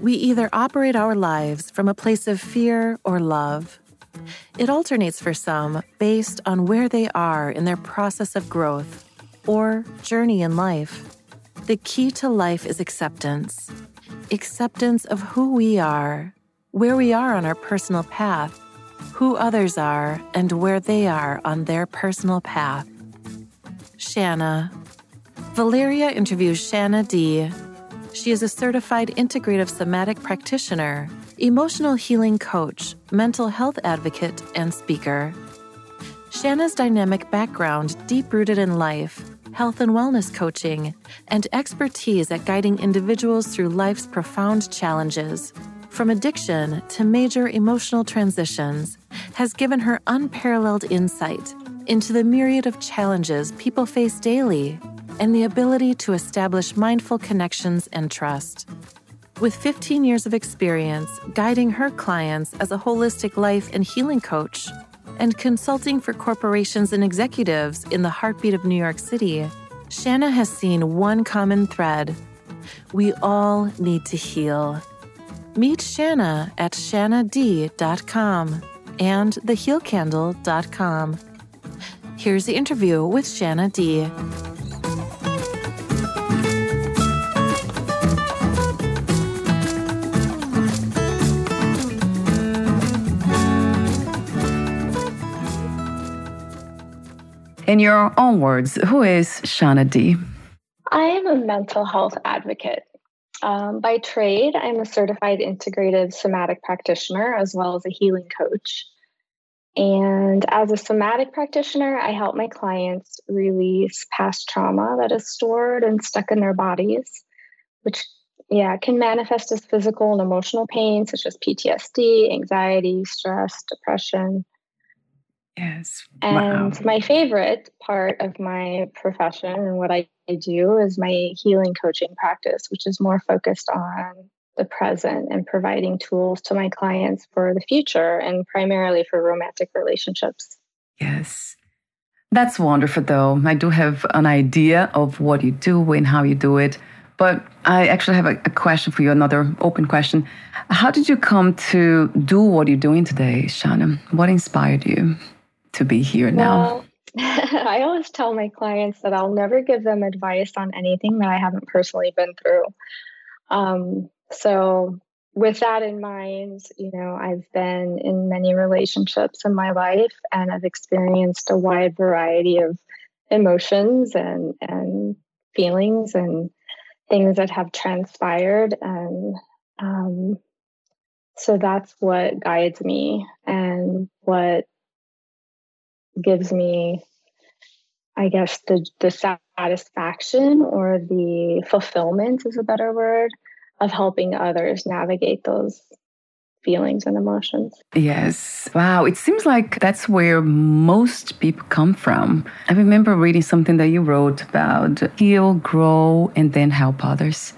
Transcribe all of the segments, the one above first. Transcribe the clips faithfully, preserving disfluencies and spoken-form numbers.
We either operate our lives from a place of fear or love. It alternates for some based on where they are in their process of growth or journey in life. The key to life is acceptance. Acceptance of who we are, where we are on our personal path, who others are, and where they are on their personal path. Shana. Valeria interviews Shana Dee. She is a certified integrative somatic practitioner, emotional healing coach, mental health advocate, and speaker. Shana's dynamic background, deep-rooted in life, health and wellness coaching, and expertise at guiding individuals through life's profound challenges, from addiction to major emotional transitions, has given her unparalleled insight into the myriad of challenges people face daily and the ability to establish mindful connections and trust. With fifteen years of experience guiding her clients as a holistic life and healing coach and consulting for corporations and executives in the heartbeat of New York City, Shana has seen one common thread. We all need to heal. Meet Shana at Shana Dee dot com and The Heal Candle dot com. Here's the interview with Shana Dee. In your own words, who is Shana Dee? I am a mental health advocate. Um, by trade, I'm a certified integrative somatic practitioner as well as a healing coach. And as a somatic practitioner, I help my clients release past trauma that is stored and stuck in their bodies, which yeah, can manifest as physical and emotional pain, such as P T S D, anxiety, stress, depression. Yes. And wow. My favorite part of my profession and what I do is my healing coaching practice, which is more focused on the present and providing tools to my clients for the future and primarily for romantic relationships. Yes. That's wonderful, though. I do have an idea of what you do and how you do it. But I actually have a, a question for you, another open question. How did you come to do what you're doing today, Shana? What inspired you to be here now? Well, I always tell my clients that I'll never give them advice on anything that I haven't personally been through. Um, so with that in mind, you know, I've been in many relationships in my life and I've experienced a wide variety of emotions and, and feelings and things that have transpired. And um, so that's what guides me and what gives me, I guess, the, the satisfaction or the fulfillment is a better word of helping others navigate those feelings and emotions. Yes. Wow. It seems like that's where most people come from. I remember reading something that you wrote about heal, grow, and then help others.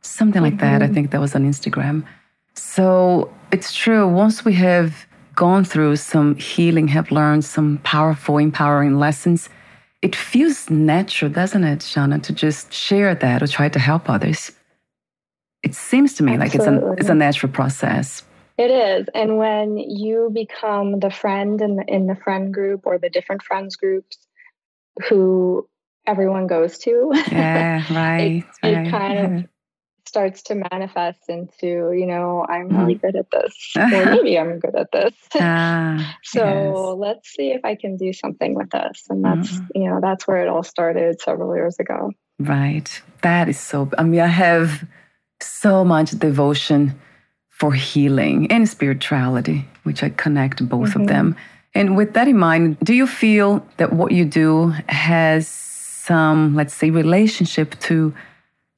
Something like mm-hmm. that. I think that was on Instagram. So it's true. Once we have gone through some healing, have learned some powerful, empowering lessons, it feels natural, doesn't it, Shana, to just share that or try to help others? It seems to me Absolutely. like it's a, it's a natural process. It is. And when you become the friend in the, in the friend group or the different friends groups who everyone goes to. Yeah, right. it, right. it kind yeah. of starts to manifest into, you know, I'm really good at this, or maybe I'm good at this. Ah, so yes. let's see if I can do something with this. And that's, mm. you know, that's where it all started several years ago. Right. That is so, I mean, I have so much devotion for healing and spirituality, which I connect both mm-hmm. of them. And with that in mind, do you feel that what you do has some, let's say, relationship to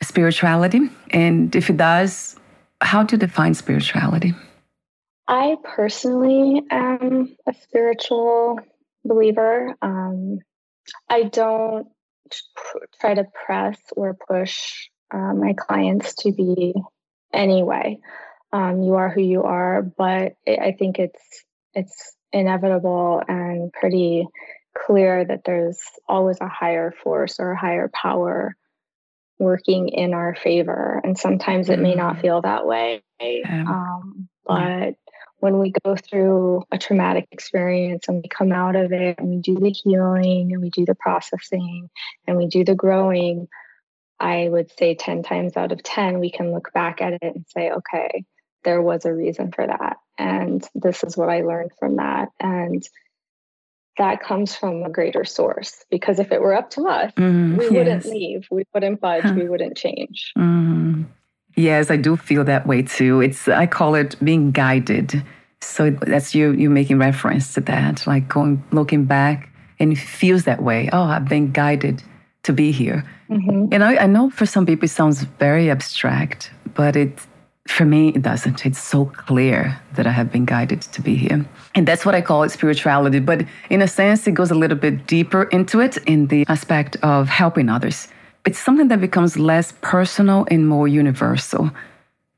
spirituality? And if it does, how do you define spirituality? I personally am a spiritual believer. Um, I don't pr- try to press or push uh, my clients to be any way. Um, you are who you are, but it, I think it's it's inevitable and pretty clear that there's always a higher force or a higher power working in our favor. And sometimes it may not feel that way. Um, but when we go through a traumatic experience and we come out of it and we do the healing and we do the processing and we do the growing, I would say ten times out of ten, we can look back at it and say, okay, there was a reason for that. And this is what I learned from that. And that comes from a greater source, because if it were up to us, mm, we yes. wouldn't leave, we wouldn't budge, huh. we wouldn't change. Mm. Yes, I do feel that way too. It's I call it being guided. So that's you, you're making reference to that, like going, looking back and it feels that way. Oh, I've been guided to be here. Mm-hmm. And I, I know for some people it sounds very abstract, but it for me, it doesn't. It's so clear that I have been guided to be here. And that's what I call it spirituality. But in a sense, it goes a little bit deeper into it in the aspect of helping others. It's something that becomes less personal and more universal.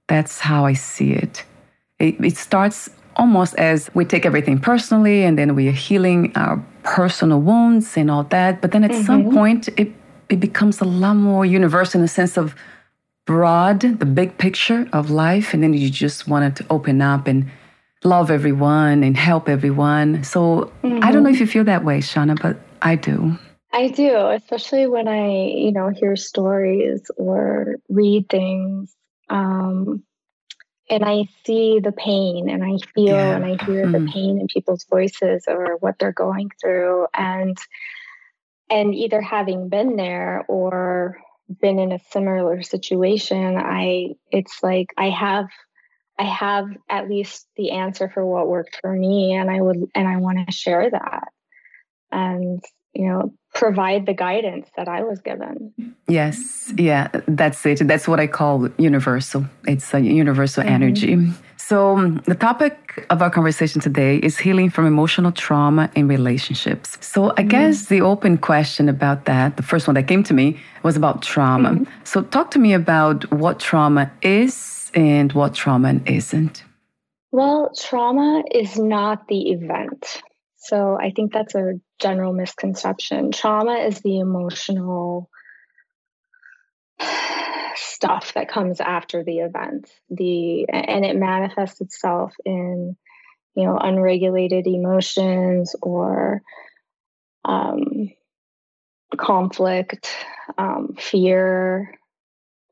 That's how I see it. It, it starts almost as we take everything personally and then we are healing our personal wounds and all that. But then at mm-hmm. some point, it, it becomes a lot more universal in the sense of broad, the big picture of life, and then you just wanted to open up and love everyone and help everyone. So mm-hmm. I don't know if you feel that way, Shana, but I do. I do, especially when I, you know, hear stories or read things, um, and I see the pain and I feel yeah. and I hear mm. the pain in people's voices or what they're going through, and and either having been there or been in a similar situation, I it's like I have I have at least the answer for what worked for me, and I would and I want to share that and, you know, provide the guidance that I was given. Yes, yeah, that's it. That's what I call universal. It's a universal mm-hmm. energy. So um, the topic of our conversation today is healing from emotional trauma in relationships. So I mm-hmm. guess the open question about that, the first one that came to me, was about trauma. Mm-hmm. So talk to me about what trauma is and what trauma isn't. Well, trauma is not the event. So I think that's a general misconception. Trauma is the emotional stuff that comes after the event. The and it manifests itself in, you know, unregulated emotions or um, conflict, um, fear,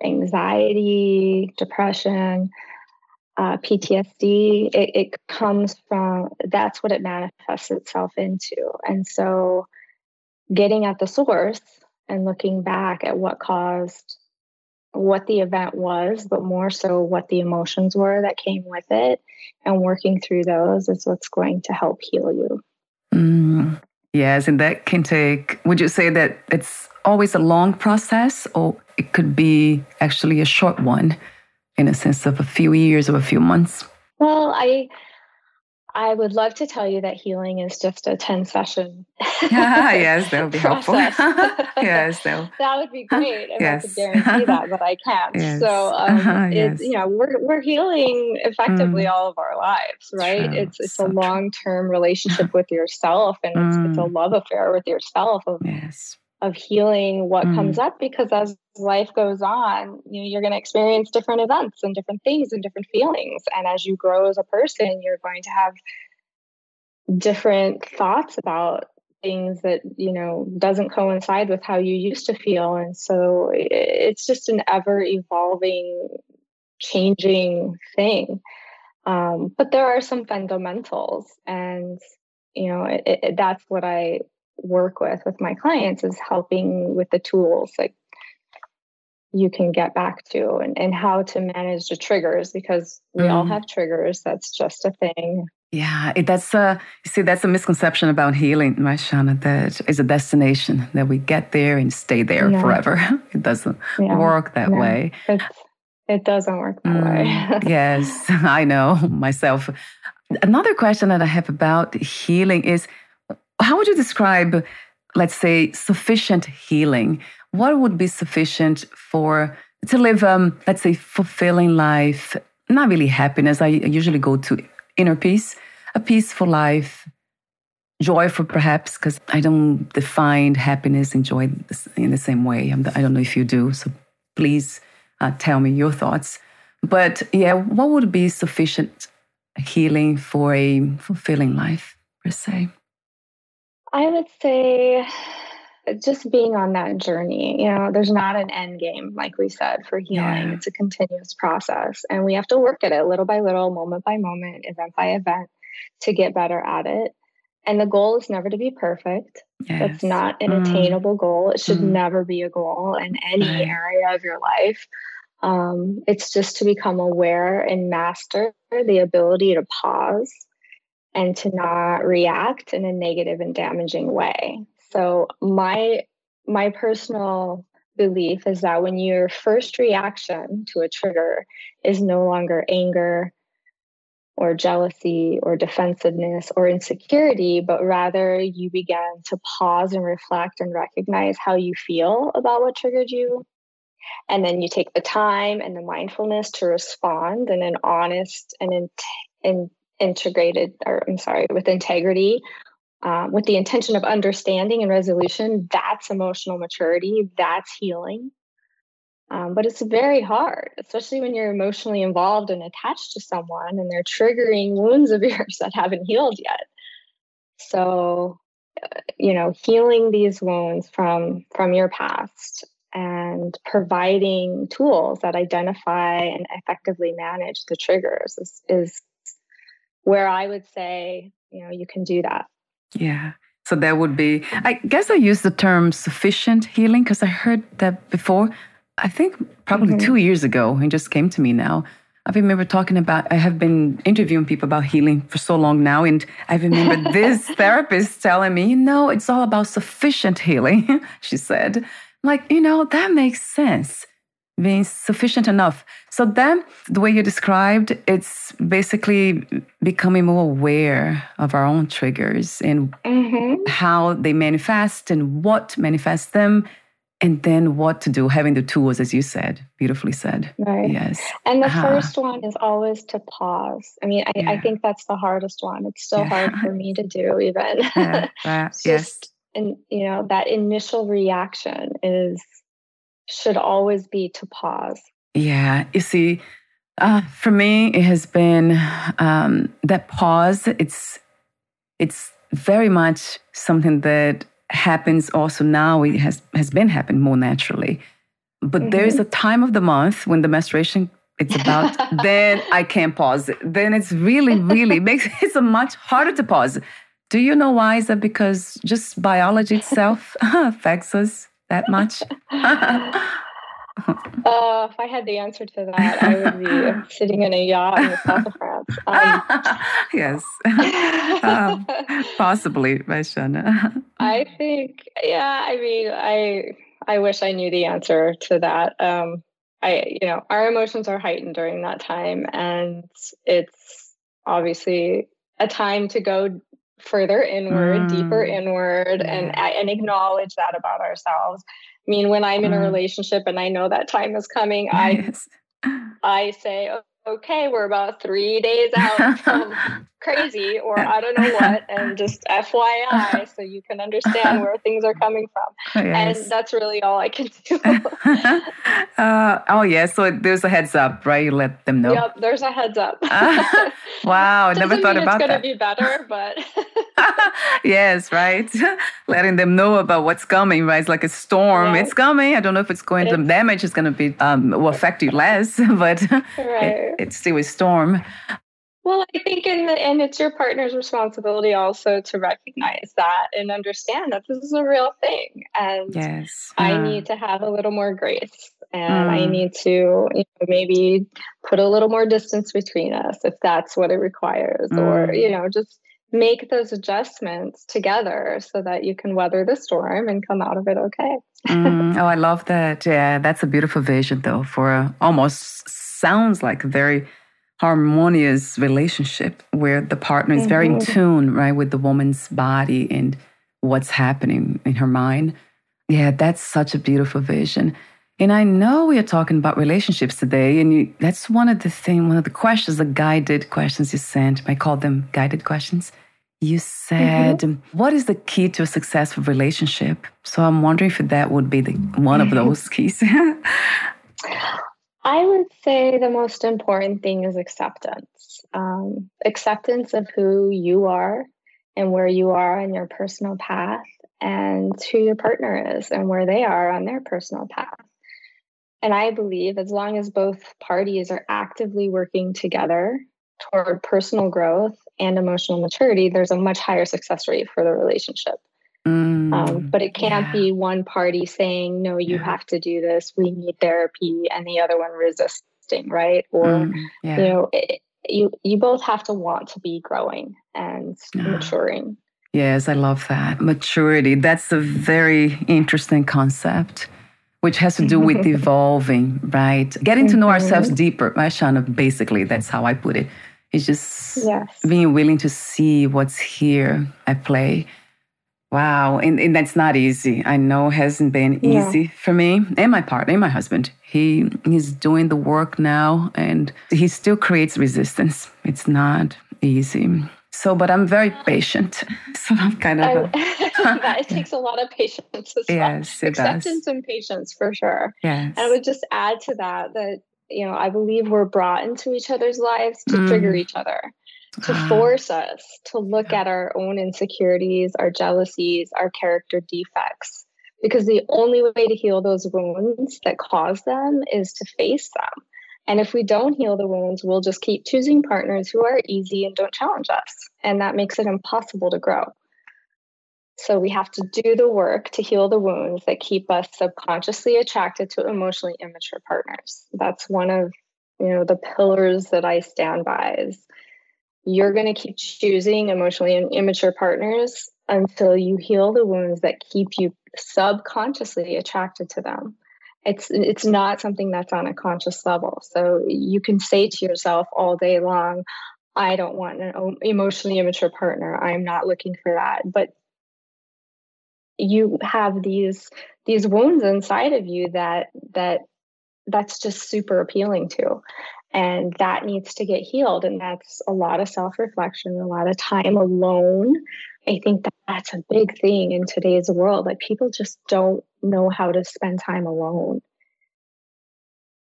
anxiety, depression. Uh, P T S D, it, it comes from, that's what it manifests itself into. And so getting at the source and looking back at what caused, what the event was, but more so what the emotions were that came with it, and working through those is what's going to help heal you. Mm, yes, and that can take, would you say that it's always a long process, or it could be actually a short one? In a sense of a few years or a few months? Well, I I would love to tell you that healing is just a ten-session ah, Yes, that would be helpful. yes, so. That would be great if yes. I could guarantee that, but I can't. Yes. So, um, uh-huh, yes. it's, you know, we're we're healing effectively mm. all of our lives, right? True. It's it's so a long-term true. relationship with yourself, and mm. it's, it's a love affair with yourself of yes. of healing what mm. comes up, because as life goes on, you know, you're going to experience different events and different things and different feelings. And as you grow as a person, you're going to have different thoughts about things that, you know, doesn't coincide with how you used to feel. And so it's just an ever evolving, changing thing. Um, but there are some fundamentals, and, you know, it, it, that's what I work with, with my clients, is helping with the tools like you can get back to, and, and how to manage the triggers, because we mm. all have triggers. That's just a thing. Yeah, that's a, see, that's a misconception about healing, my Shana, that is a destination that we get there and stay there yeah. forever. It doesn't yeah. work that yeah. way. It's, it doesn't work that mm, way. Yes, I know myself. Another question that I have about healing is, how would you describe, let's say, sufficient healing? What would be sufficient for to live, um, let's say, fulfilling life? Not really happiness. I usually go to inner peace, a peaceful life, joyful perhaps, because I don't define happiness and joy in the same way. I'm the, I don't know if you do, so please uh, tell me your thoughts. But yeah, what would be sufficient healing for a fulfilling life, per se? I would say just being on that journey. You know, there's not an end game, like we said, for healing. Yeah. It's a continuous process, and we have to work at it little by little, moment by moment, event by event, to get better at it. And the goal is never to be perfect. Yes. It's not an mm. attainable goal. It should mm. never be a goal in any right. area of your life. Um, it's just to become aware and master the ability to pause and to not react in a negative and damaging way. So my my personal belief is that when your first reaction to a trigger is no longer anger or jealousy or defensiveness or insecurity, but rather you begin to pause and reflect and recognize how you feel about what triggered you, and then you take the time and the mindfulness to respond in an honest and in, in integrated, or I'm sorry, with integrity, Um, with the intention of understanding and resolution. That's emotional maturity. That's healing. Um, but it's very hard, especially when you're emotionally involved and attached to someone and they're triggering wounds of yours that haven't healed yet. So, you know, healing these wounds from, from your past and providing tools that identify and effectively manage the triggers is, is where I would say, you know, you can do that. Yeah. So that would be, I guess I use the term sufficient healing because I heard that before. I think probably mm-hmm. two years ago, it just came to me now. I remember talking about, I have been interviewing people about healing for so long now. And I remember this therapist telling me, you know, it's all about sufficient healing, she said. Like, you know, that makes sense. Being sufficient enough. So then the way you described, it's basically becoming more aware of our own triggers and mm-hmm. how they manifest and what manifests them, and then what to do, having the tools, as you said, beautifully said. Right. Yes. And the uh-huh. first one is always to pause. I mean, I, yeah. I think that's the hardest one. It's still yeah. hard for me to do even. Yeah. Uh, Just, yes. And, you know, that initial reaction is, should always be to pause. Yeah, you see, uh, for me, it has been um, that pause. It's it's very much something that happens also now. It has has been happening more naturally, but mm-hmm. there is a time of the month when the menstruation it's about. Then I can't pause. Then it's really, really makes it's a much harder to pause. Do you know why? Is that because just biology itself affects us that much? Oh, if I had the answer to that, I would be sitting in a yacht in the south of France. Um, yes, um, possibly, by Shana. I think, yeah. I mean, I I wish I knew the answer to that. Um, I, you know, our emotions are heightened during that time, and it's obviously a time to go further inward, mm. deeper inward, yeah. and and acknowledge that about ourselves. I mean, when I'm in a relationship and I know that time is coming, I yes. I say, okay, we're about three days out from crazy, or I don't know what, and just F Y I, so you can understand where things are coming from. Yes. And that's really all I can do. uh, oh, yeah, so there's a heads up, right? You let them know. Yep, there's a heads up. uh, wow, I never thought about that. It's going to be better, but... Yes, right. Letting them know about what's coming, right? It's like a storm. Right. It's coming. I don't know if it's going to damage. It's going to be um, will affect you less, but right. it, it's still a storm. Well, I think in the end, it's your partner's responsibility also to recognize that and understand that this is a real thing. And yes. I uh, need to have a little more grace. And mm. I need to you know, maybe put a little more distance between us if that's what it requires. Mm. Or, you know, just make those adjustments together so that you can weather the storm and come out of it okay. mm. Oh, I love that. Yeah, that's a beautiful vision, though, for a, almost sounds like a very harmonious relationship where the partner is mm-hmm. very in tune, right, with the woman's body and what's happening in her mind. Yeah, that's such a beautiful vision. And I know we are talking about relationships today, and you, that's one of the thing, one of the questions, the guided questions you sent. I call them guided questions. You said, mm-hmm. "What is the key to a successful relationship?" So I'm wondering if that would be the one of those keys. I would say the most important thing is acceptance. Um, acceptance of who you are and where you are on your personal path, and who your partner is and where they are on their personal path. And I believe as long as both parties are actively working together toward personal growth and emotional maturity, there's a much higher success rate for the relationship. Mm, um, but it can't yeah. be one party saying, no, you yeah. have to do this. We need therapy. And the other one resisting. Right. Or, mm, yeah. you know, it, you, you both have to want to be growing and yeah. maturing. Yes. I love that. Maturity. That's a very interesting concept, which has to do with evolving, right? Getting to know mm-hmm. ourselves deeper, right, Shana? Basically, that's how I put it. It's just yes. being willing to see what's here at play. Wow. And, and that's not easy. I know it hasn't been yeah. easy for me and my partner and my husband. He he's doing the work now, and he still creates resistance. It's not easy. So, but I'm very patient. So I'm kind of... I, a, it takes a lot of patience as well. Yes, it Acceptance does. And patience, for sure. Yes. And I would just add to that, that, you know, I believe we're brought into each other's lives to mm. trigger each other. To force us to look at our own insecurities, our jealousies, our character defects, because the only way to heal those wounds that cause them is to face them. And if we don't heal the wounds, we'll just keep choosing partners who are easy and don't challenge us. And that makes it impossible to grow. So we have to do the work to heal the wounds that keep us subconsciously attracted to emotionally immature partners. That's one of, you know, the pillars that I stand by is, you're going to keep choosing emotionally immature partners until you heal the wounds that keep you subconsciously attracted to them. It's it's not something that's on a conscious level. So you can say to yourself all day long, I don't want an emotionally immature partner. I'm not looking for that. But you have these these wounds inside of you that that that's just super appealing to. And that needs to get healed. And that's a lot of self-reflection, a lot of time alone. I think that that's a big thing in today's world. Like, people just don't know how to spend time alone.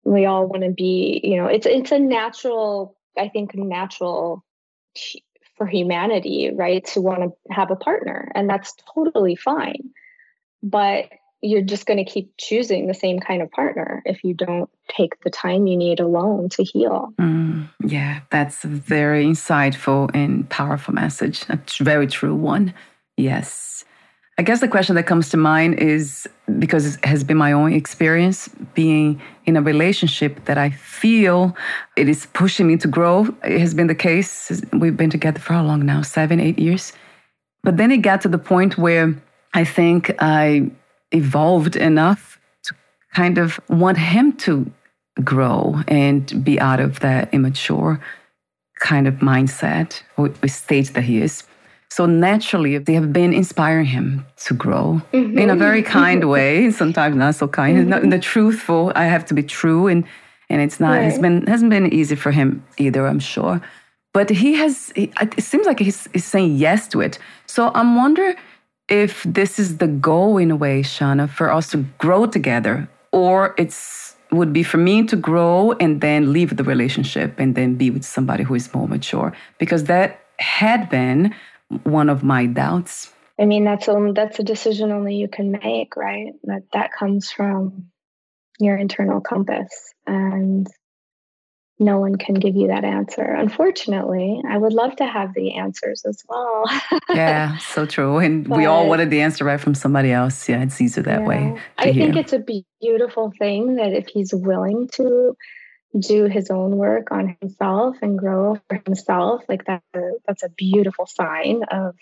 We all want to be, you know, it's it's a natural, I think, natural for humanity, right? To want to have a partner. And that's totally fine. But you're just going to keep choosing the same kind of partner if you don't take the time you need alone to heal. Mm, yeah, that's a very insightful and powerful message. A very true one. Yes. I guess the question that comes to mind is, because it has been my own experience being in a relationship that I feel it is pushing me to grow. It has been the case. We've been together for how long now? Seven, eight years. But then it got to the point where I think I... evolved enough to kind of want him to grow and be out of that immature kind of mindset or state that he is. So naturally, they have been inspiring him to grow mm-hmm. in a very kind way, sometimes not so kind, mm-hmm. not in the truthful. I have to be true, and and it's not. Right. It's been hasn't been easy for him either, I'm sure. But he has. It seems like he's, he's saying yes to it. So I'm wondering if this is the goal in a way, Shana, for us to grow together, or it's would be for me to grow and then leave the relationship and then be with somebody who is more mature, because that had been one of my doubts? I mean, that's a, that's a decision only you can make, right? That that comes from your internal compass, and no one can give you that answer. Unfortunately, I would love to have the answers as well. Yeah, so true. And but, we all wanted the answer right from somebody else. Yeah, it's easier that yeah, way. I hear. think it's a beautiful thing that if he's willing to do his own work on himself and grow for himself, like that, that's a beautiful sign of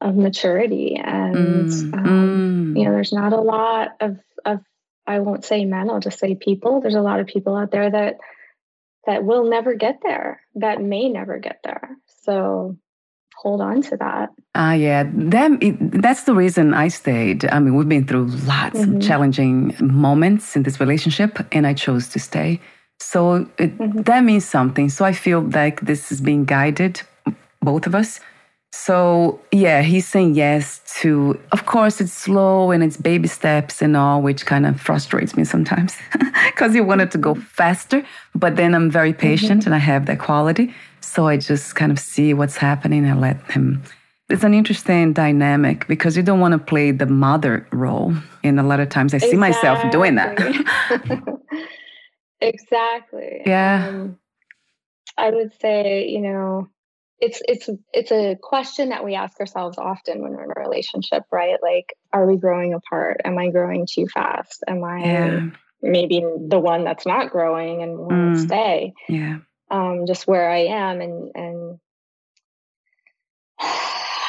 of maturity. And, mm, um, mm. you know, there's not a lot of, of, I won't say men, I'll just say people. There's a lot of people out there that, that will never get there, that may never get there. So hold on to that. Ah, uh, yeah. That, it, that's the reason I stayed. I mean, we've been through lots mm-hmm. of challenging moments in this relationship, and I chose to stay. So it, mm-hmm. that means something. So I feel like this is being guided, both of us. So, yeah, he's saying yes to, of course, it's slow and it's baby steps and all, which kind of frustrates me sometimes because he wanted to go faster. But then I'm very patient mm-hmm. and I have that quality. So I just kind of see what's happening and let him. It's an interesting dynamic because you don't want to play the mother role. And a lot of times I exactly. see myself doing that. Exactly. Yeah. Um, I would say, you know, It's it's it's a question that we ask ourselves often when we're in a relationship, right? Like, are we growing apart? Am I growing too fast? Am I yeah. maybe the one that's not growing and will mm. stay? Yeah, um, just where I am, and and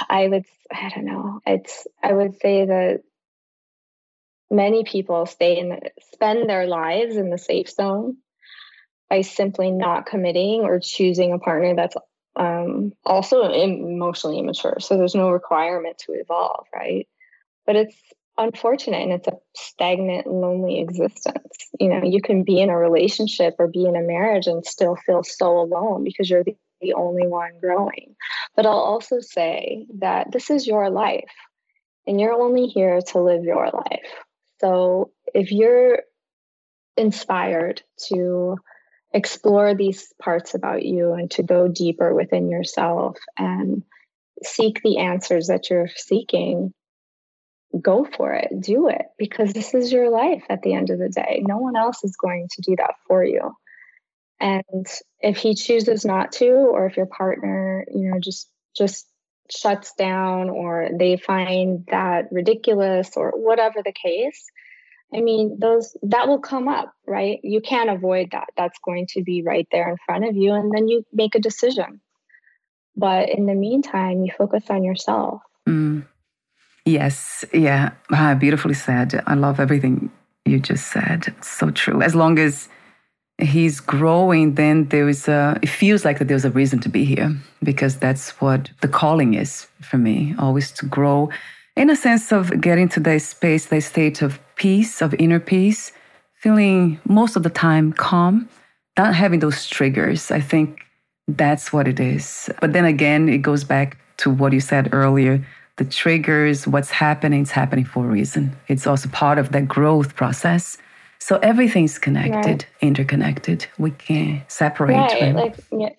I would I don't know. It's I would say that many people stay in spend their lives in the safe zone by simply not committing or choosing a partner that's Um, also emotionally immature. So there's no requirement to evolve, right? But it's unfortunate, and it's a stagnant, lonely existence. You know, you can be in a relationship or be in a marriage and still feel so alone because you're the, the only one growing. But I'll also say that this is your life, and you're only here to live your life. So if you're inspired to explore these parts about you and to go deeper within yourself and seek the answers that you're seeking, go for it, do it, because this is your life at the end of the day. No one else is going to do that for you. And if he chooses not to, or if your partner, you know, just, just shuts down, or they find that ridiculous, or whatever the case, I mean, those that will come up, right? You can't avoid that. That's going to be right there in front of you. And then you make a decision. But in the meantime, you focus on yourself. Mm. Yes. Yeah. Ah, beautifully said. I love everything you just said. It's so true. As long as he's growing, then there is a, it feels like that there's a reason to be here, because that's what the calling is for me, always to grow. In a sense of getting to that space, that state of peace, of inner peace, feeling most of the time calm, not having those triggers. I think that's what it is. But then again, it goes back to what you said earlier, the triggers, what's happening, it's happening for a reason. It's also part of that growth process. So everything's connected, yeah. interconnected. We can't separate. Right, like, yeah.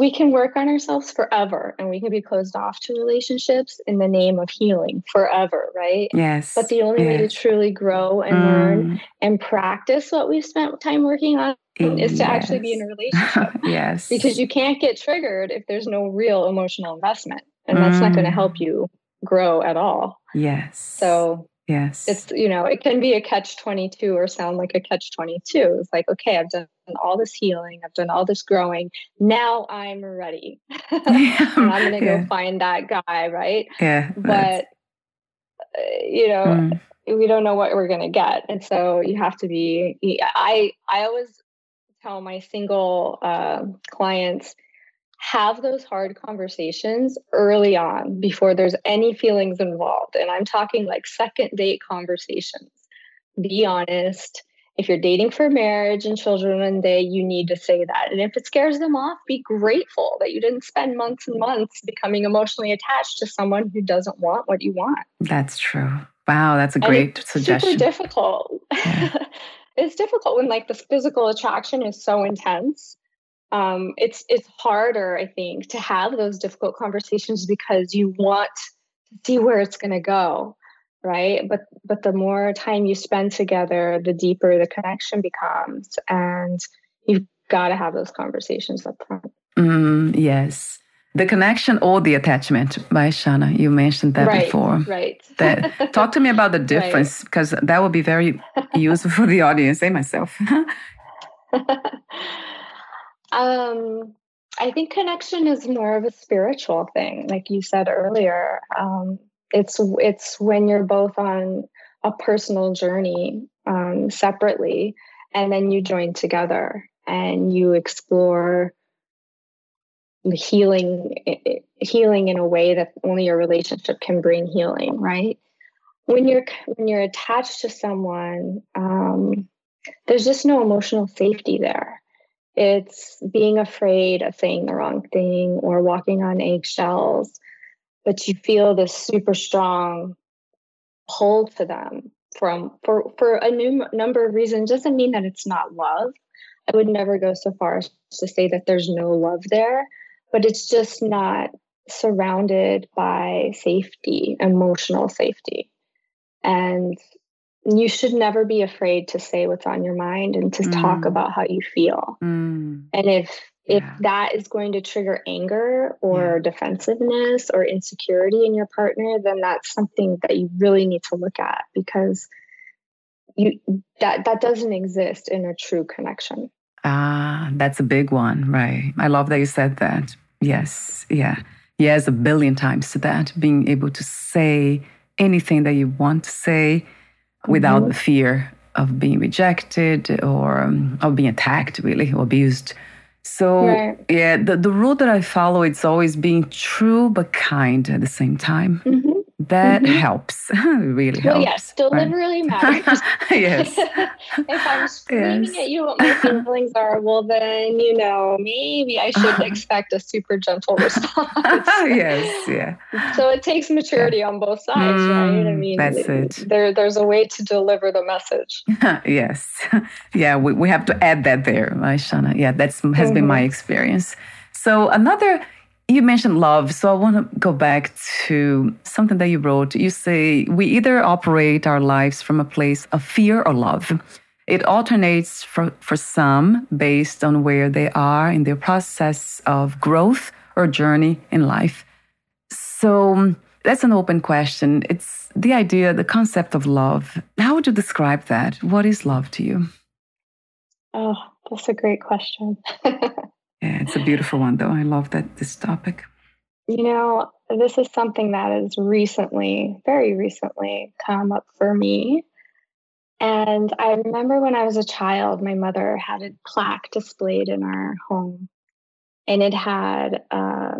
We can work on ourselves forever, and we can be closed off to relationships in the name of healing forever, right? Yes. But the only yes. way to truly grow and mm. learn and practice what we've spent time working on is to yes. actually be in a relationship. Yes. Because you can't get triggered if there's no real emotional investment, and mm. that's not going to help you grow at all. Yes. So yes, it's, you know, it can be a catch twenty-two or sound like a catch twenty-two. It's like, okay, I've done all this healing, I've done all this growing, now I'm ready. Yeah. And I'm going to yeah. go find that guy, right? Yeah. But, uh, you know, mm. we don't know what we're going to get. And so you have to be, I, I always tell my single uh, clients, have those hard conversations early on before there's any feelings involved. And I'm talking like second date conversations. Be honest. If you're dating for marriage and children one day, you need to say that. And if it scares them off, be grateful that you didn't spend months and months becoming emotionally attached to someone who doesn't want what you want. That's true. Wow, that's a great it's suggestion. It's super difficult. Yeah. It's difficult when like this physical attraction is so intense um, it's it's harder, I think, to have those difficult conversations because you want to see where it's going to go, right? But but the more time you spend together, the deeper the connection becomes, and you've got to have those conversations up front. Mm, yes. The connection or the attachment, right, Shana? You mentioned that right, before. Right, right. Talk to me about the difference, because right. that would be very useful for the audience and myself. um, I think connection is more of a spiritual thing, like you said earlier. Um, it's it's when you're both on a personal journey um, separately, and then you join together and you explore healing healing in a way that only your relationship can bring healing, right? When you're when you're attached to someone, um, there's just no emotional safety there. It's being afraid of saying the wrong thing or walking on eggshells, but you feel this super strong pull to them from for, for a new number of reasons. It doesn't mean that it's not love. I would never go so far as to say that there's no love there, but it's just not surrounded by safety, emotional safety. And you should never be afraid to say what's on your mind and to mm. talk about how you feel. Mm. And if if yeah. that is going to trigger anger or yeah. defensiveness or insecurity in your partner, then that's something that you really need to look at, because you that that doesn't exist in a true connection. Ah, that's a big one, right? I love that you said that. Yes, yeah. Yes, a billion times to that. Being able to say anything that you want to say without mm-hmm. the fear of being rejected or um, of being attacked, really, or abused. So, right. yeah, the, the rule that I follow, it's always being true but kind at the same time. Mm-hmm. That mm-hmm. helps. It really helps. Well, yes, deliberately really matters. Yes. If I'm screaming yes. at you what my feelings are, well, then, you know, maybe I should expect a super gentle response. Yes, yeah. So it takes maturity yeah. on both sides, mm, right? I mean, that's it. There, there's a way to deliver the message. Yes. Yeah, we, we have to add that there, right, Shana? Yeah, that's has mm-hmm. been my experience. So another... You mentioned love, so I want to go back to something that you wrote. You say, we either operate our lives from a place of fear or love. It alternates for, for some based on where they are in their process of growth or journey in life. So that's an open question. It's the idea, the concept of love. How would you describe that? What is love to you? Oh, that's a great question. Yeah, it's a beautiful one, though. I love that this topic. You know, this is something that has recently, very recently, come up for me. And I remember when I was a child, my mother had a plaque displayed in our home. And it had uh,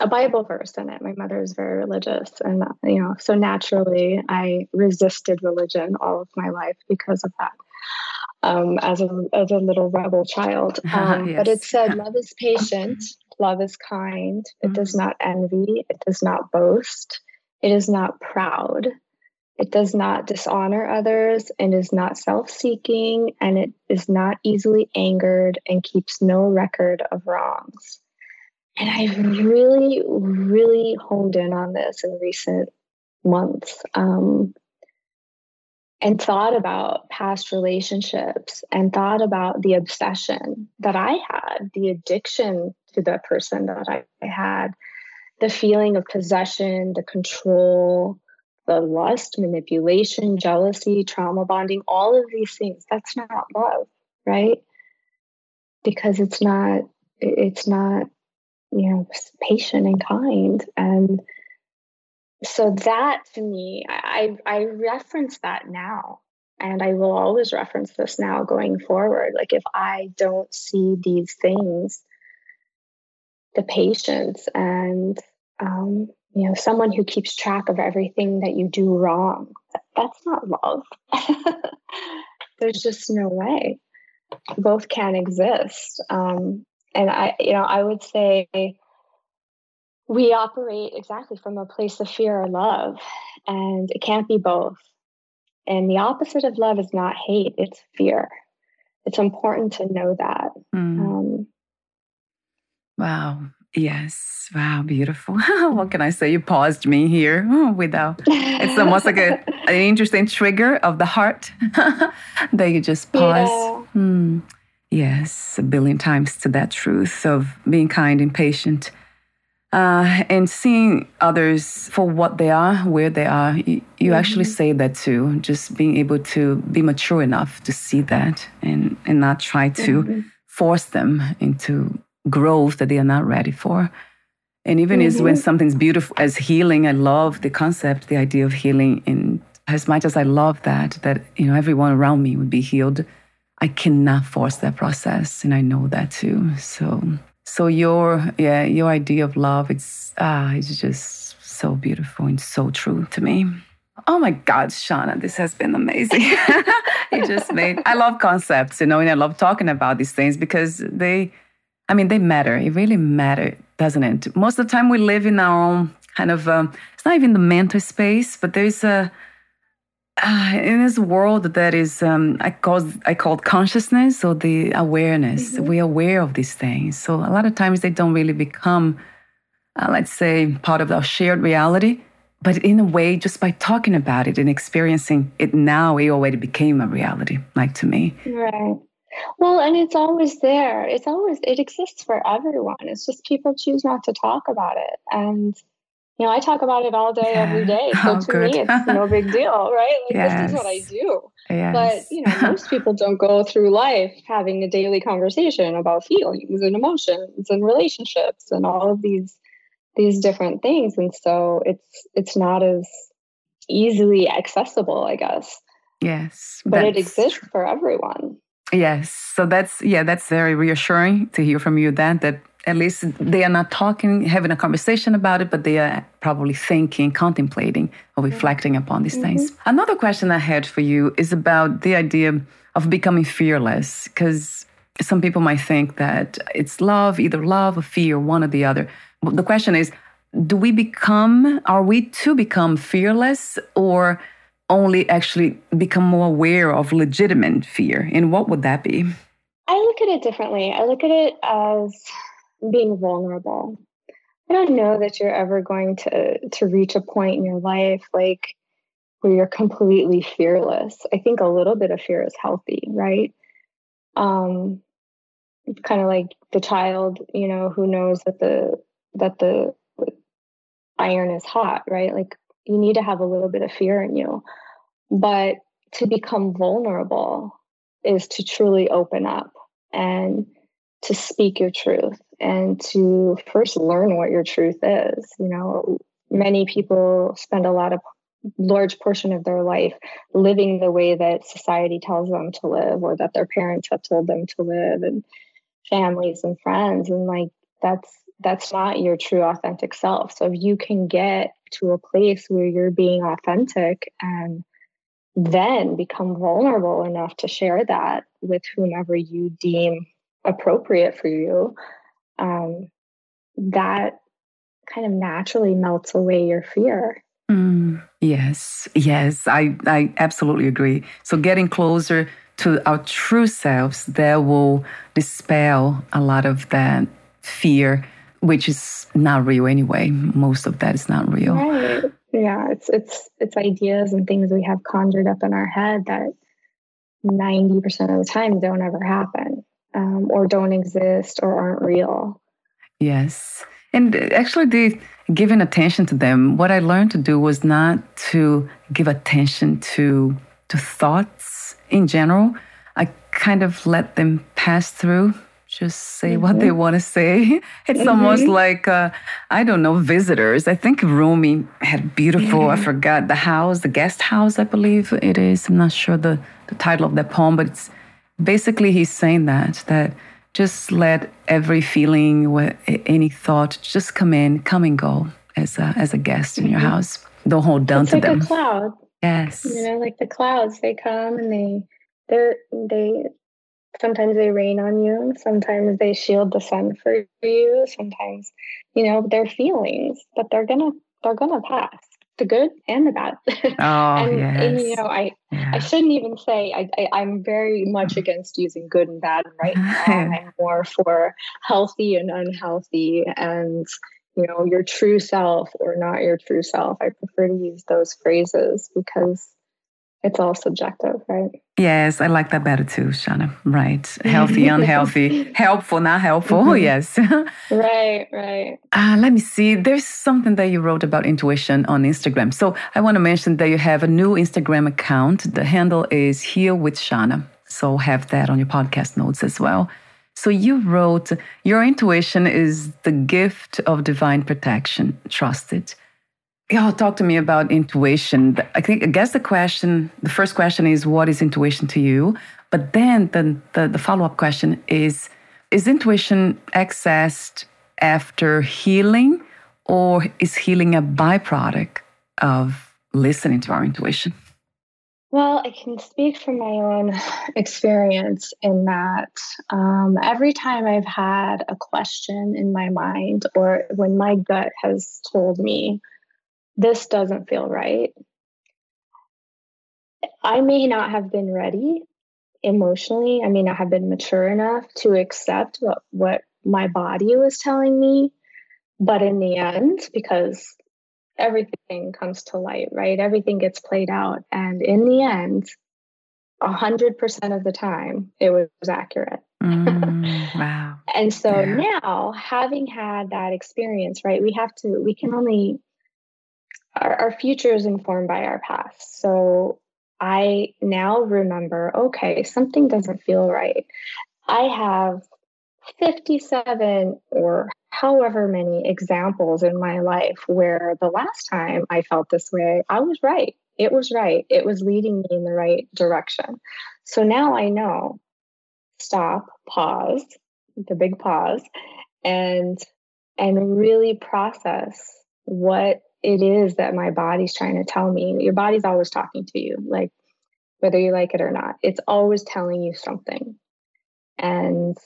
a Bible verse in it. My mother is very religious. And, you know, so naturally, I resisted religion all of my life because of that. Um, as a as a little rebel child. Um, yes. But it said, love is patient, love is kind, it mm-hmm. does not envy, it does not boast, it is not proud, it does not dishonor others, it is not self-seeking, and it is not easily angered and keeps no record of wrongs. And I really, really honed in on this in recent months. Um And thought about past relationships and thought about the obsession that I had, the addiction to the person that I, I had, the feeling of possession, the control, the lust, manipulation, jealousy, trauma bonding, all of these things. That's not love, right? Because it's not, it's not, you know, patient and kind. And so that to me, I I reference that now, and I will always reference this now going forward. Like if I don't see these things, the patience and, um, you know, someone who keeps track of everything that you do wrong, that's not love. There's just no way. Both can exist. Um, and I, you know, I would say, we operate exactly from a place of fear or love, and it can't be both. And the opposite of love is not hate, it's fear. It's important to know that. Mm. Um, Wow. Yes. Wow. Beautiful. What can I say? You paused me here oh, without, it's almost like a, an interesting trigger of the heart that you just pause. Yeah. Hmm. Yes. A billion times to that truth of being kind and patient uh, and seeing others for what they are, where they are. You, you mm-hmm. actually say that too, just being able to be mature enough to see that and, and not try to mm-hmm. force them into growth that they are not ready for. And even is mm-hmm. when something's beautiful as healing, I love the concept, the idea of healing. And as much as I love that, that, you know, everyone around me would be healed, I cannot force that process. And I know that too. So, so your, yeah, your idea of love, it's, ah, it's just so beautiful and so true to me. Oh my God, Shana, this has been amazing. It just made, I love concepts, you know, and I love talking about these things because they, I mean, they matter. It really matters, doesn't it? Most of the time we live in our own kind of, um, it's not even the mental space, but there's a, uh, in this world that is, um, I call I call consciousness or the awareness. Mm-hmm. We're aware of these things. So a lot of times they don't really become, uh, let's say, part of our shared reality. But in a way, just by talking about it and experiencing it now, it already became a reality, like to me. Right. Well, and it's always there. It's always, it exists for everyone. It's just people choose not to talk about it. And, you know, I talk about it all day, yeah. every day. So oh, to good. me, it's no big deal, right? Like, yes. This is what I do. Yes. But, you know, most people don't go through life having a daily conversation about feelings and emotions and relationships and all of these these different things. And so it's it's not as easily accessible, I guess. Yes. But it exists true. for everyone. Yes. So that's, yeah, that's very reassuring to hear from you that, that at least they are not talking, having a conversation about it, but they are probably thinking, contemplating or reflecting mm-hmm. upon these mm-hmm. things. Another question I had for you is about the idea of becoming fearless, because some people might think that it's love, either love or fear, one or the other. The question is, do we become, are we to become fearless or only actually become more aware of legitimate fear? And what would that be? I look at it differently. I look at it as being vulnerable. I don't know that you're ever going to, to reach a point in your life like where you're completely fearless. I think a little bit of fear is healthy, right? Um, it's kind of like the child, you know, who knows that the that the iron is hot, right? Like, you need to have a little bit of fear in you. But to become vulnerable is to truly open up and to speak your truth and to first learn what your truth is. You know, many people spend a lot of large portion of their life living the way that society tells them to live or that their parents have told them to live and families and friends. And like, that's, that's not your true authentic self. So if you can get to a place where you're being authentic and then become vulnerable enough to share that with whomever you deem appropriate for you, um, that kind of naturally melts away your fear. Mm, yes, yes, I, I absolutely agree. So getting closer to our true selves, that will dispel a lot of that fear, which is not real anyway. Most of that is not real. Right. Yeah, it's it's it's ideas and things we have conjured up in our head that ninety percent of the time don't ever happen, um, or don't exist or aren't real. Yes. And actually, the giving attention to them, what I learned to do was not to give attention to to thoughts in general. I kind of let them pass through. Just say mm-hmm. what they want to say. It's mm-hmm. almost like, uh, I don't know, visitors. I think Rumi had beautiful, mm-hmm. I forgot, the house, the guest house, I believe it is. I'm not sure the, the title of that poem, but it's basically he's saying that, that just let every feeling, any thought, just come in, come and go as a, as a guest mm-hmm. in your house. Don't hold down it's to like them. It's like a cloud. Yes. You know, like the clouds, they come and they, they're, they... sometimes they rain on you. Sometimes they shield the sun for you. Sometimes, you know, they're feelings, but they're gonna they're gonna pass. the good and the bad. Oh, and, yes. and, you know, I, yeah. I shouldn't even say, I, I, I'm very much against using good and bad right now. I'm more for healthy and unhealthy and, you know, your true self or not your true self. I prefer to use those phrases because it's all subjective, right? Yes, I like that better too, Shana. Right. Healthy, unhealthy, helpful, not helpful. Mm-hmm. Yes. Right, right. Uh, let me see. There's something that you wrote about intuition on Instagram. So I want to mention that you have a new Instagram account. The handle is Heal with Shana. So have that on your podcast notes as well. So you wrote, your intuition is the gift of divine protection. Trust it. Y'all talk to me about intuition. I think I guess the question, the first question is, what is intuition to you? But then the, the, the follow-up question is, is intuition accessed after healing, or is healing a byproduct of listening to our intuition? Well, I can speak from my own experience in that um, every time I've had a question in my mind, or when my gut has told me, this doesn't feel right, I may not have been ready emotionally. I may not have been mature enough to accept what, what my body was telling me. But in the end, because everything comes to light, right? Everything gets played out. And in the end, one hundred percent of the time, it was accurate. Mm, wow. And so yeah. now, having had that experience, right, we have to, we can only... Our, our future is informed by our past. So I now remember, okay, something doesn't feel right. I have fifty-seven or however many examples in my life where the last time I felt this way, I was right. It was right. It was leading me in the right direction. So now I know, stop, pause, the big pause, and and really process what it is that my body's trying to tell me. Your body's always talking to you, like whether you like it or not. It's always telling you something. And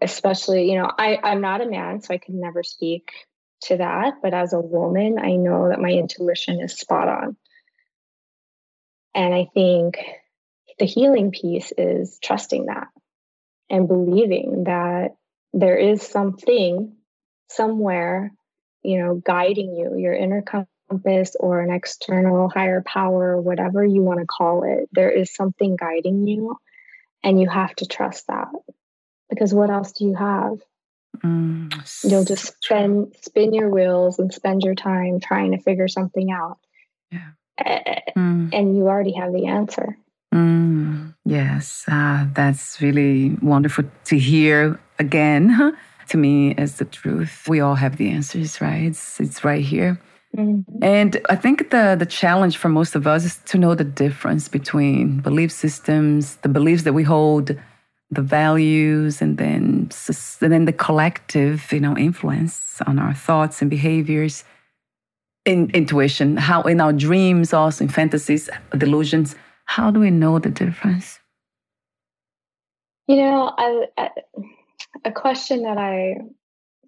especially, you know, I, I'm not a man, so I can never speak to that. But as a woman, I know that my intuition is spot on. And I think the healing piece is trusting that and believing that there is something somewhere, you know, guiding you, your inner compass or an external higher power, whatever you want to call it. There is something guiding you, and you have to trust that, because what else do you have? Mm, You'll just spin, spin your wheels and spend your time trying to figure something out. Yeah. And mm. you already have the answer. Mm, yes. Uh, that's really wonderful to hear again. To me, is the truth. We all have the answers, right? It's, it's right here. Mm-hmm. And I think the, the challenge for most of us is to know the difference between belief systems, the beliefs that we hold, the values, and then, and then the collective, you know, influence on our thoughts and behaviors, in intuition, how in our dreams, also in fantasies, delusions. How do we know the difference? You know, I... I... A question that I,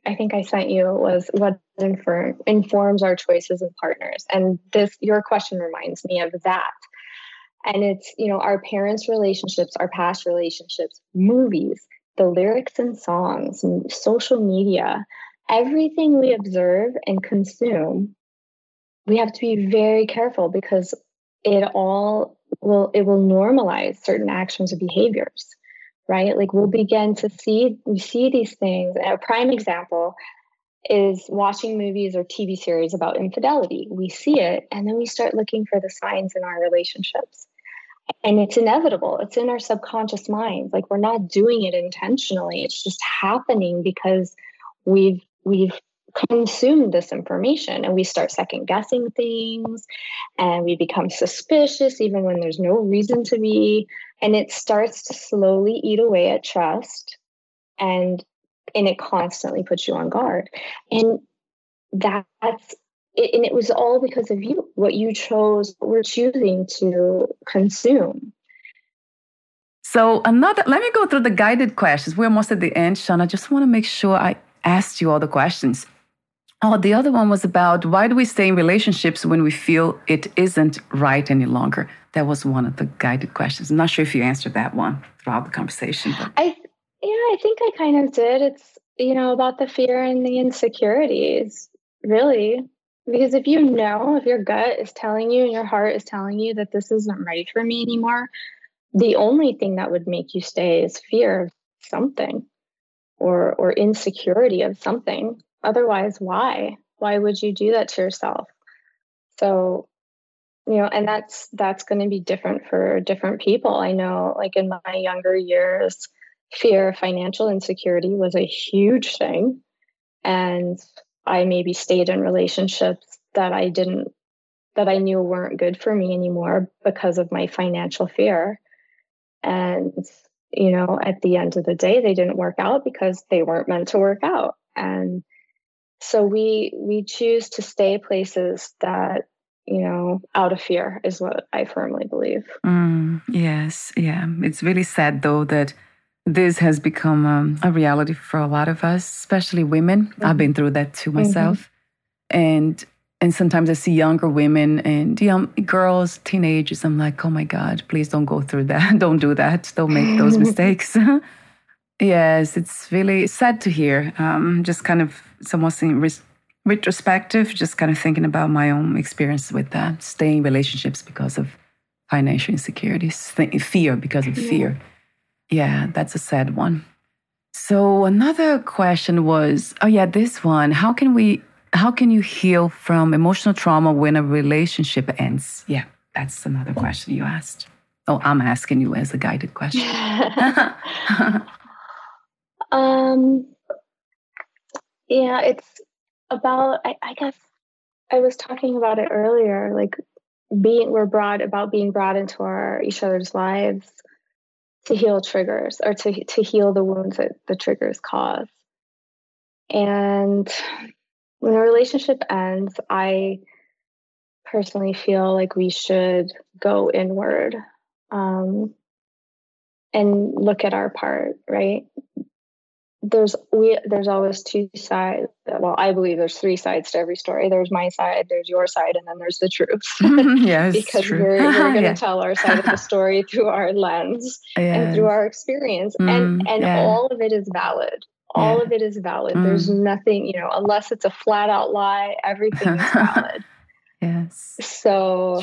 I think I sent you was, what inform, informs our choices and partners? And this, your question reminds me of that. And it's, you know, our parents' relationships, our past relationships, movies, the lyrics and songs, social media, everything we observe and consume, we have to be very careful, because it all will, it will normalize certain actions or behaviors. Right? Like we'll begin to see, we see these things. A prime example is watching movies or T V series about infidelity. We see it, and then we start looking for the signs in our relationships. And it's inevitable. It's in our subconscious mind. Like we're not doing it intentionally. It's just happening because we've, we've consumed this information, and we start second guessing things, and we become suspicious even when there's no reason to be. And it starts to slowly eat away at trust, and and it constantly puts you on guard. And that, that's it, and it was all because of you, what you chose, what we're choosing to consume. So another, let me go through the guided questions. We're almost at the end, Shana. I just want to make sure I asked you all the questions. Oh, the other one was about why do we stay in relationships when we feel it isn't right any longer? That was one of the guided questions. I'm not sure if you answered that one throughout the conversation. But. I yeah, I think I kind of did. It's, you know, about the fear and the insecurities, really. Because if you know, if your gut is telling you and your heart is telling you that this isn't right for me anymore, the only thing that would make you stay is fear of something or or insecurity of something. Otherwise, why? Why would you do that to yourself? So, you know, and that's that's going to be different for different people. I know, like in my younger years, fear of financial insecurity was a huge thing. And I maybe stayed in relationships that I didn't, that I knew weren't good for me anymore because of my financial fear. And, you know, at the end of the day, they didn't work out because they weren't meant to work out. And so we, we choose to stay places that, you know, out of fear is what I firmly believe. Mm, yes. Yeah. It's really sad though, that this has become um, a reality for a lot of us, especially women. Mm-hmm. I've been through that too myself. Mm-hmm. And and sometimes I see younger women and young girls, teenagers. I'm like, oh my God, please don't go through that. Don't do that. Don't make those mistakes. Yes, it's really sad to hear. Um, just kind of, it's almost in res- retrospective, just kind of thinking about my own experience with that. Staying in relationships because of financial insecurities, th- fear because of yeah. fear. Yeah, that's a sad one. So another question was, oh yeah, this one, how can we, how can you heal from emotional trauma when a relationship ends? Yeah, that's another question you asked. Oh, I'm asking you as a guided question. um, yeah, it's about, I, I guess I was talking about it earlier, like being, we're brought about being brought into our, each other's lives to heal triggers or to, to heal the wounds that the triggers cause. And when a relationship ends, I personally feel like we should go inward um, and look at our part, right? There's we there's always two sides. Well, I believe there's three sides to every story. There's my side, there's your side, and then there's the truth. Yes, because true. we're, we're going to yeah. tell our side of the story through our lens yes. and through our experience, mm, and and yeah. all of it is valid. All yeah. of it is valid. Mm. There's nothing, you know, unless it's a flat out lie. Everything is valid. Yes. So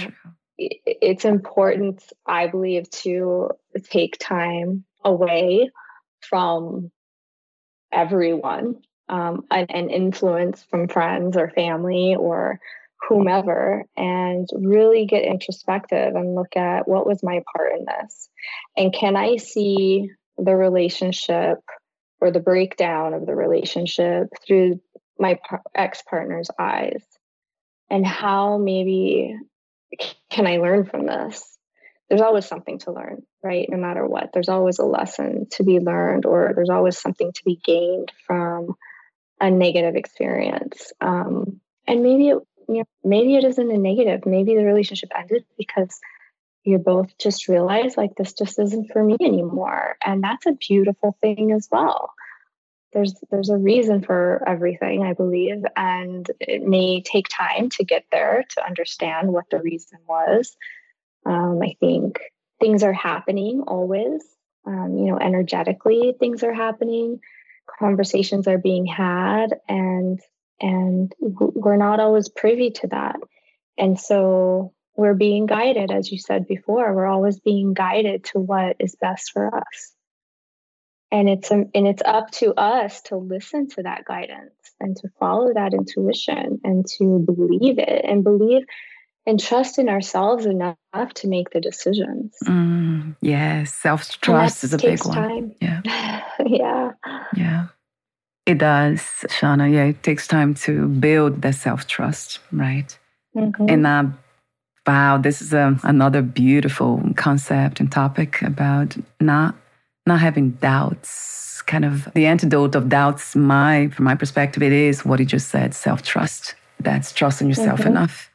it, it's important, I believe, to take time away from everyone, um, an, an influence from friends or family or whomever, and really get introspective and look at what was my part in this, and can I see the relationship or the breakdown of the relationship through my par- ex-partner's eyes, and how maybe can I learn from this? There's always something to learn, right? No matter what, there's always a lesson to be learned, or there's always something to be gained from a negative experience. Um, and maybe it, you know, maybe it isn't a negative. Maybe the relationship ended because you both just realized, like, this just isn't for me anymore. And that's a beautiful thing as well. There's there's a reason for everything, I believe, and it may take time to get there to understand what the reason was. Um, I think things are happening always, um, you know, energetically things are happening, conversations are being had, and, and we're not always privy to that. And so we're being guided, as you said before, we're always being guided to what is best for us. And it's, um, and it's up to us to listen to that guidance and to follow that intuition and to believe it and believe and trust in ourselves enough to make the decisions. Mm, yes, self-trust is a big one. Time. Yeah, yeah, yeah. It does, Shana. Yeah, it takes time to build the self-trust, right? Mm-hmm. And uh, wow, this is a, another beautiful concept and topic about not not having doubts. Kind of the antidote of doubts. My from my perspective, it is what you just said: self-trust. That's trusting yourself mm-hmm. enough.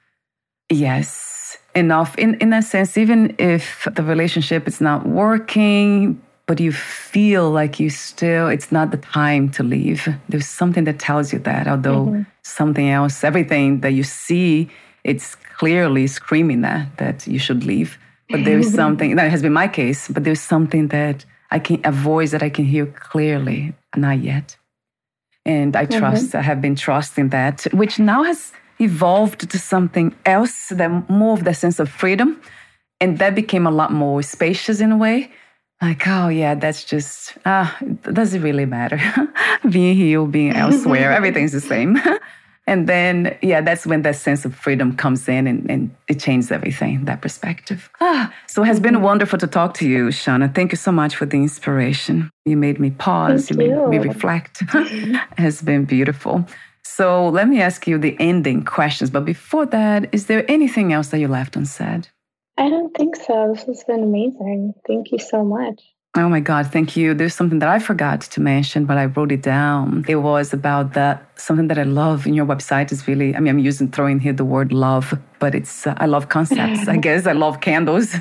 Yes, enough. In in that sense, even if the relationship is not working, but you feel like you still, it's not the time to leave. There's something that tells you that, although mm-hmm. something else, everything that you see, it's clearly screaming that, that you should leave. But there's something, that has been my case, but there's something that I can, a voice that I can hear clearly, not yet. And I trust, mm-hmm. I have been trusting that, which now has evolved to something else that more of that sense of freedom. And that became a lot more spacious in a way. Like, oh, yeah, that's just, ah, does it really matter? Being here, being elsewhere, everything's the same. And then, yeah, that's when that sense of freedom comes in and, and it changes everything, that perspective. Ah, so it has been wonderful to talk to you, Shana. Thank you so much for the inspiration. You made me pause. Thank you, you made me reflect. It has been beautiful. So let me ask you the ending questions. But before that, is there anything else that you left unsaid? I don't think so. This has been amazing. Thank you so much. Oh my God, thank you. There's something that I forgot to mention, but I wrote it down. It was about that something that I love in your website is really, I mean, I'm using, throwing here the word love, but it's, uh, I love concepts, I guess. I love candles.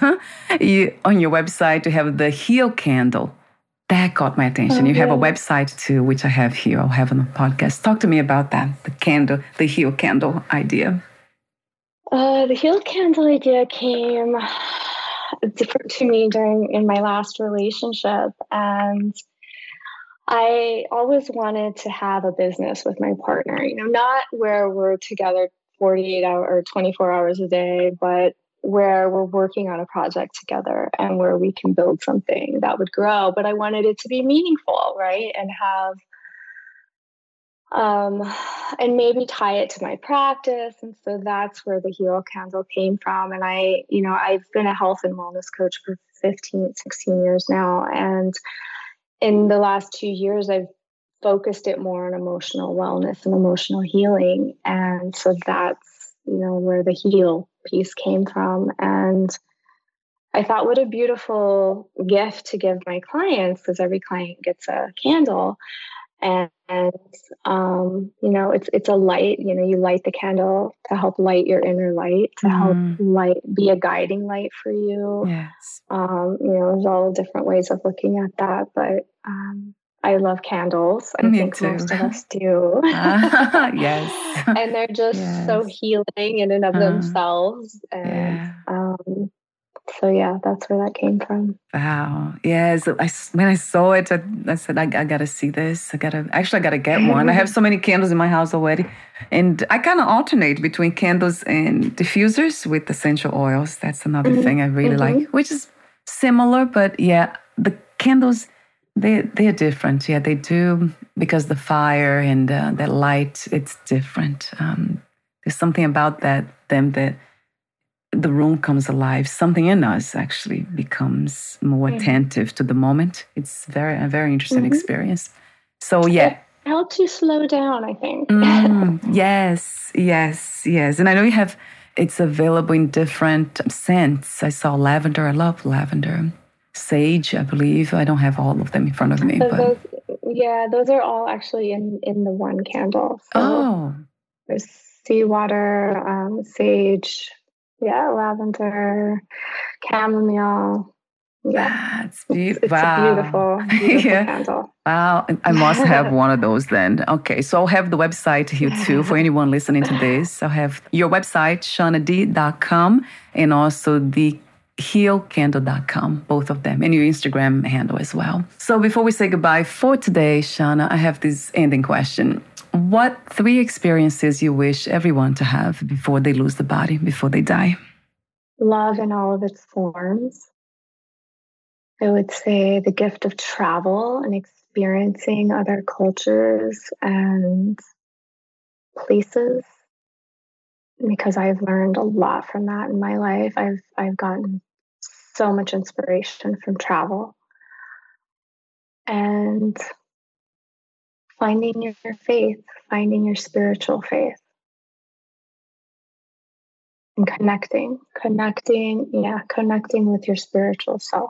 you, on your website, you have the Heal Candle. That caught my attention. Oh, you yeah. have a website too, which I have here. I'll have on the podcast. Talk to me about that, the candle, the Heal Candle idea. Uh, the Heal Candle idea came to me during in my last relationship, and I always wanted to have a business with my partner. You know, not where we're together forty-eight hours or twenty-four hours a day, but where we're working on a project together and where we can build something that would grow. But I wanted it to be meaningful, right? And have Um, and maybe tie it to my practice. And so that's where the Heal Candle came from. And I, you know, I've been a health and wellness coach for fifteen, sixteen years now. And in the last two years, I've focused it more on emotional wellness and emotional healing. And so that's, you know, where the heal piece came from. And I thought, what a beautiful gift to give my clients, because every client gets a candle. And, um, you know, it's, it's a light, you know, you light the candle to help light your inner light, to mm-hmm. help light, be a guiding light for you. Yes. Um, you know, there's all different ways of looking at that, but, um, I love candles. I Me think too. Most of us do. Uh, yes. And they're just yes. so healing in and of uh, themselves. And, yeah. um, So, yeah, that's where that came from. Wow. Yeah. So I, when I saw it, I, I said, I, I got to see this. I got to, actually, I got to get one. I have so many candles in my house already. And I kind of alternate between candles and diffusers with essential oils. That's another mm-hmm. thing I really mm-hmm. like, which is similar. But, yeah, the candles, they, they're different. Yeah, they do. Because the fire and uh, that light, it's different. Um, there's something about that, them that, the room comes alive. Something in us actually becomes more attentive to the moment. It's very a very interesting mm-hmm. experience. So yeah, it helps you slow down, I think. mm, yes, yes, yes. And I know you have. It's available in different scents. I saw lavender. I love lavender. Sage, I believe. I don't have all of them in front of me, so but those, yeah, those are all actually in in the one candle. So oh, there's seawater, um, sage. Yeah, lavender, chamomile. Yeah, it's, be- it's, it's wow. a beautiful, beautiful yeah. candle. Wow, I must have one of those then. Okay, so I'll have the website here too for anyone listening to this. I'll have your website, Shana Dee dot com, and also the Heal Candle dot com, both of them, and your Instagram handle as well. So before we say goodbye for today, Shana, I have this ending question. What three experiences you wish everyone to have before they lose the body, before they die? Love in all of its forms. I would say the gift of travel and experiencing other cultures and places, because I've learned a lot from that in my life. I've I've gotten so much inspiration from travel. And finding your faith, finding your spiritual faith. And connecting, connecting, yeah, connecting with your spiritual self.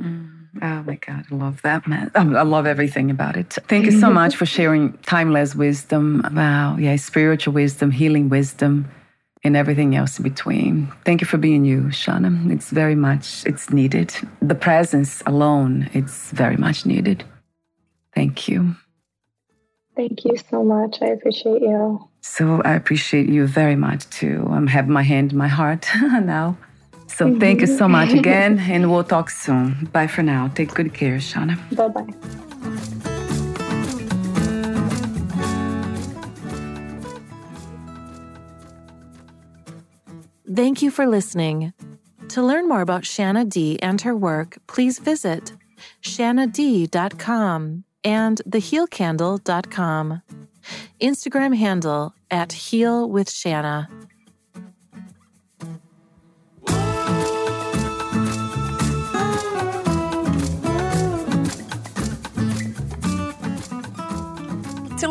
Mm. Oh my God, I love that, man. I love everything about it. Thank you so much for sharing timeless wisdom. Wow, yeah, spiritual wisdom, healing wisdom. and everything else in between. Thank you for being you, Shana. It's very much, it's needed. The presence alone, it's very much needed. Thank you. Thank you so much. I appreciate you. So I appreciate you very much too. I have my hand in my heart now. So mm-hmm. Thank you so much again, and we'll talk soon. Bye for now. Take good care, Shana. Bye-bye. Thank you for listening. To learn more about Shana Dee and her work, please visit Shana Dee dot com and The Heal Candle dot com. Instagram handle at Heal with Shana. To